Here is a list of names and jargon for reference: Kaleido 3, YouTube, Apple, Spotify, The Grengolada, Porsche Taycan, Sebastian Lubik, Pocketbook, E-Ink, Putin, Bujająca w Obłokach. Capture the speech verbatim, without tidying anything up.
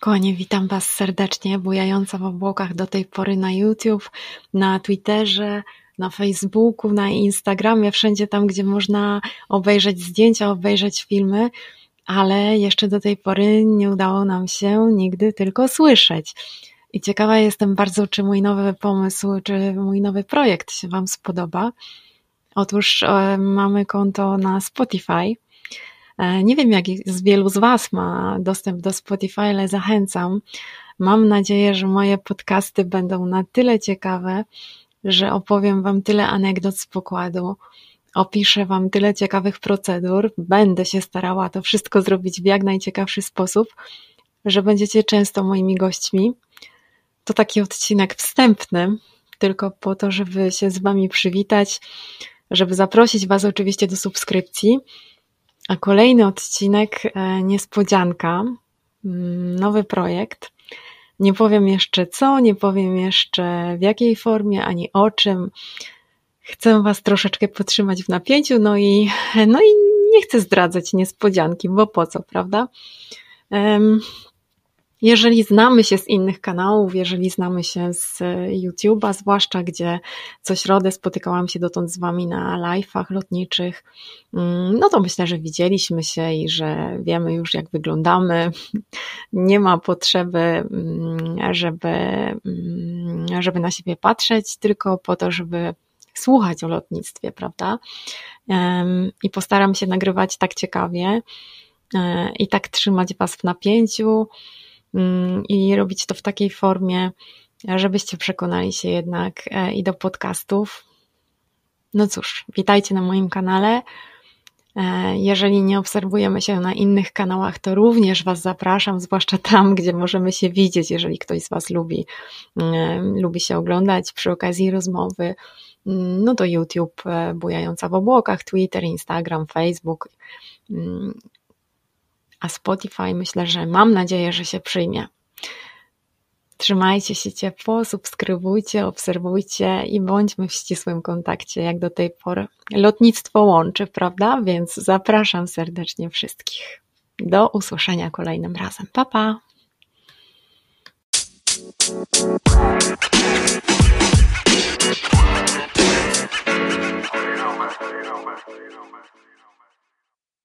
Kochani, witam Was serdecznie, Bujająca w Obłokach do tej pory na YouTube, na Twitterze, na Facebooku, na Instagramie, wszędzie tam, gdzie można obejrzeć zdjęcia, obejrzeć filmy, ale jeszcze do tej pory nie udało nam się nigdy tylko słyszeć. I ciekawa jestem bardzo, czy mój nowy pomysł, czy mój nowy projekt się Wam spodoba. Otóż e, mamy konto na Spotify. Nie wiem, jak z wielu z Was ma dostęp do Spotify, ale zachęcam. Mam nadzieję, że moje podcasty będą na tyle ciekawe, że opowiem Wam tyle anegdot z pokładu, opiszę Wam tyle ciekawych procedur, będę się starała to wszystko zrobić w jak najciekawszy sposób, że będziecie często moimi gośćmi. To taki odcinek wstępny, tylko po to, żeby się z Wami przywitać, żeby zaprosić Was oczywiście do subskrypcji. A kolejny odcinek, niespodzianka, nowy projekt. Nie powiem jeszcze co, nie powiem jeszcze w jakiej formie, ani o czym. Chcę Was troszeczkę podtrzymać w napięciu, no i, no i nie chcę zdradzać niespodzianki, bo po co, prawda? Jeżeli znamy się z innych kanałów, jeżeli znamy się z YouTube'a, zwłaszcza gdzie co środę spotykałam się dotąd z Wami na live'ach lotniczych, no to myślę, że widzieliśmy się i że wiemy już, jak wyglądamy. Nie ma potrzeby, żeby, żeby na siebie patrzeć, tylko po to, żeby słuchać o lotnictwie, prawda? I postaram się nagrywać tak ciekawie i tak trzymać Was w napięciu, i robić to w takiej formie, żebyście przekonali się jednak i do podcastów. No cóż, witajcie na moim kanale. Jeżeli nie obserwujemy się na innych kanałach, to również Was zapraszam, zwłaszcza tam, gdzie możemy się widzieć, jeżeli ktoś z Was lubi, lubi się oglądać przy okazji rozmowy. No to YouTube, Bujająca w Obłokach, Twitter, Instagram, Facebook. A Spotify myślę, że mam nadzieję, że się przyjmie. Trzymajcie się ciepło, subskrybujcie, obserwujcie i bądźmy w ścisłym kontakcie, jak do tej pory. Lotnictwo łączy, prawda? Więc zapraszam serdecznie wszystkich. Do usłyszenia kolejnym razem. Pa, pa!